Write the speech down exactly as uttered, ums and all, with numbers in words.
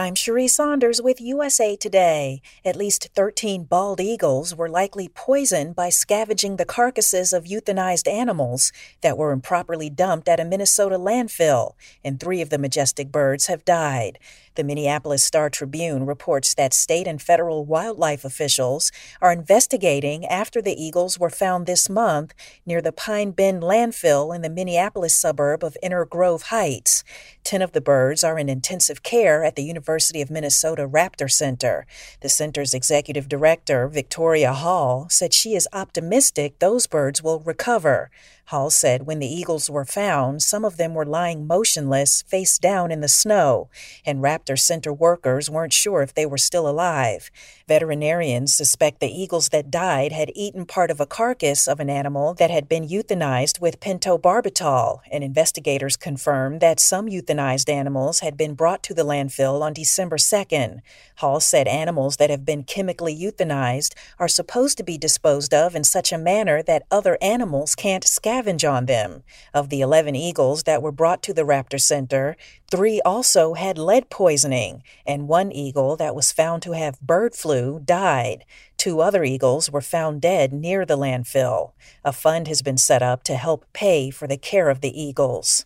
I'm Cherie Saunders with U S A Today. At least thirteen bald eagles were likely poisoned by scavenging the carcasses of euthanized animals that were improperly dumped at a Minnesota landfill, and three of the majestic birds have died. The Minneapolis Star Tribune reports that state and federal wildlife officials are investigating after the eagles were found this month near the Pine Bend landfill in the Minneapolis suburb of Inver Grove Heights. Ten of the birds are in intensive care at the University University of Minnesota Raptor Center. The center's executive director, Victoria Hall, said she is optimistic those birds will recover. Hall said when the eagles were found, some of them were lying motionless, face down in the snow, and Raptor Center workers weren't sure if they were still alive. Veterinarians suspect the eagles that died had eaten part of a carcass of an animal that had been euthanized with pentobarbital, and investigators confirmed that some euthanized animals had been brought to the landfill on December second. Hall said animals that have been chemically euthanized are supposed to be disposed of in such a manner that other animals can't scavenge on them. Of the eleven eagles that were brought to the Raptor Center, three also had lead poisoning, and one eagle that was found to have bird flu died. Two other eagles were found dead near the landfill. A fund has been set up to help pay for the care of the eagles.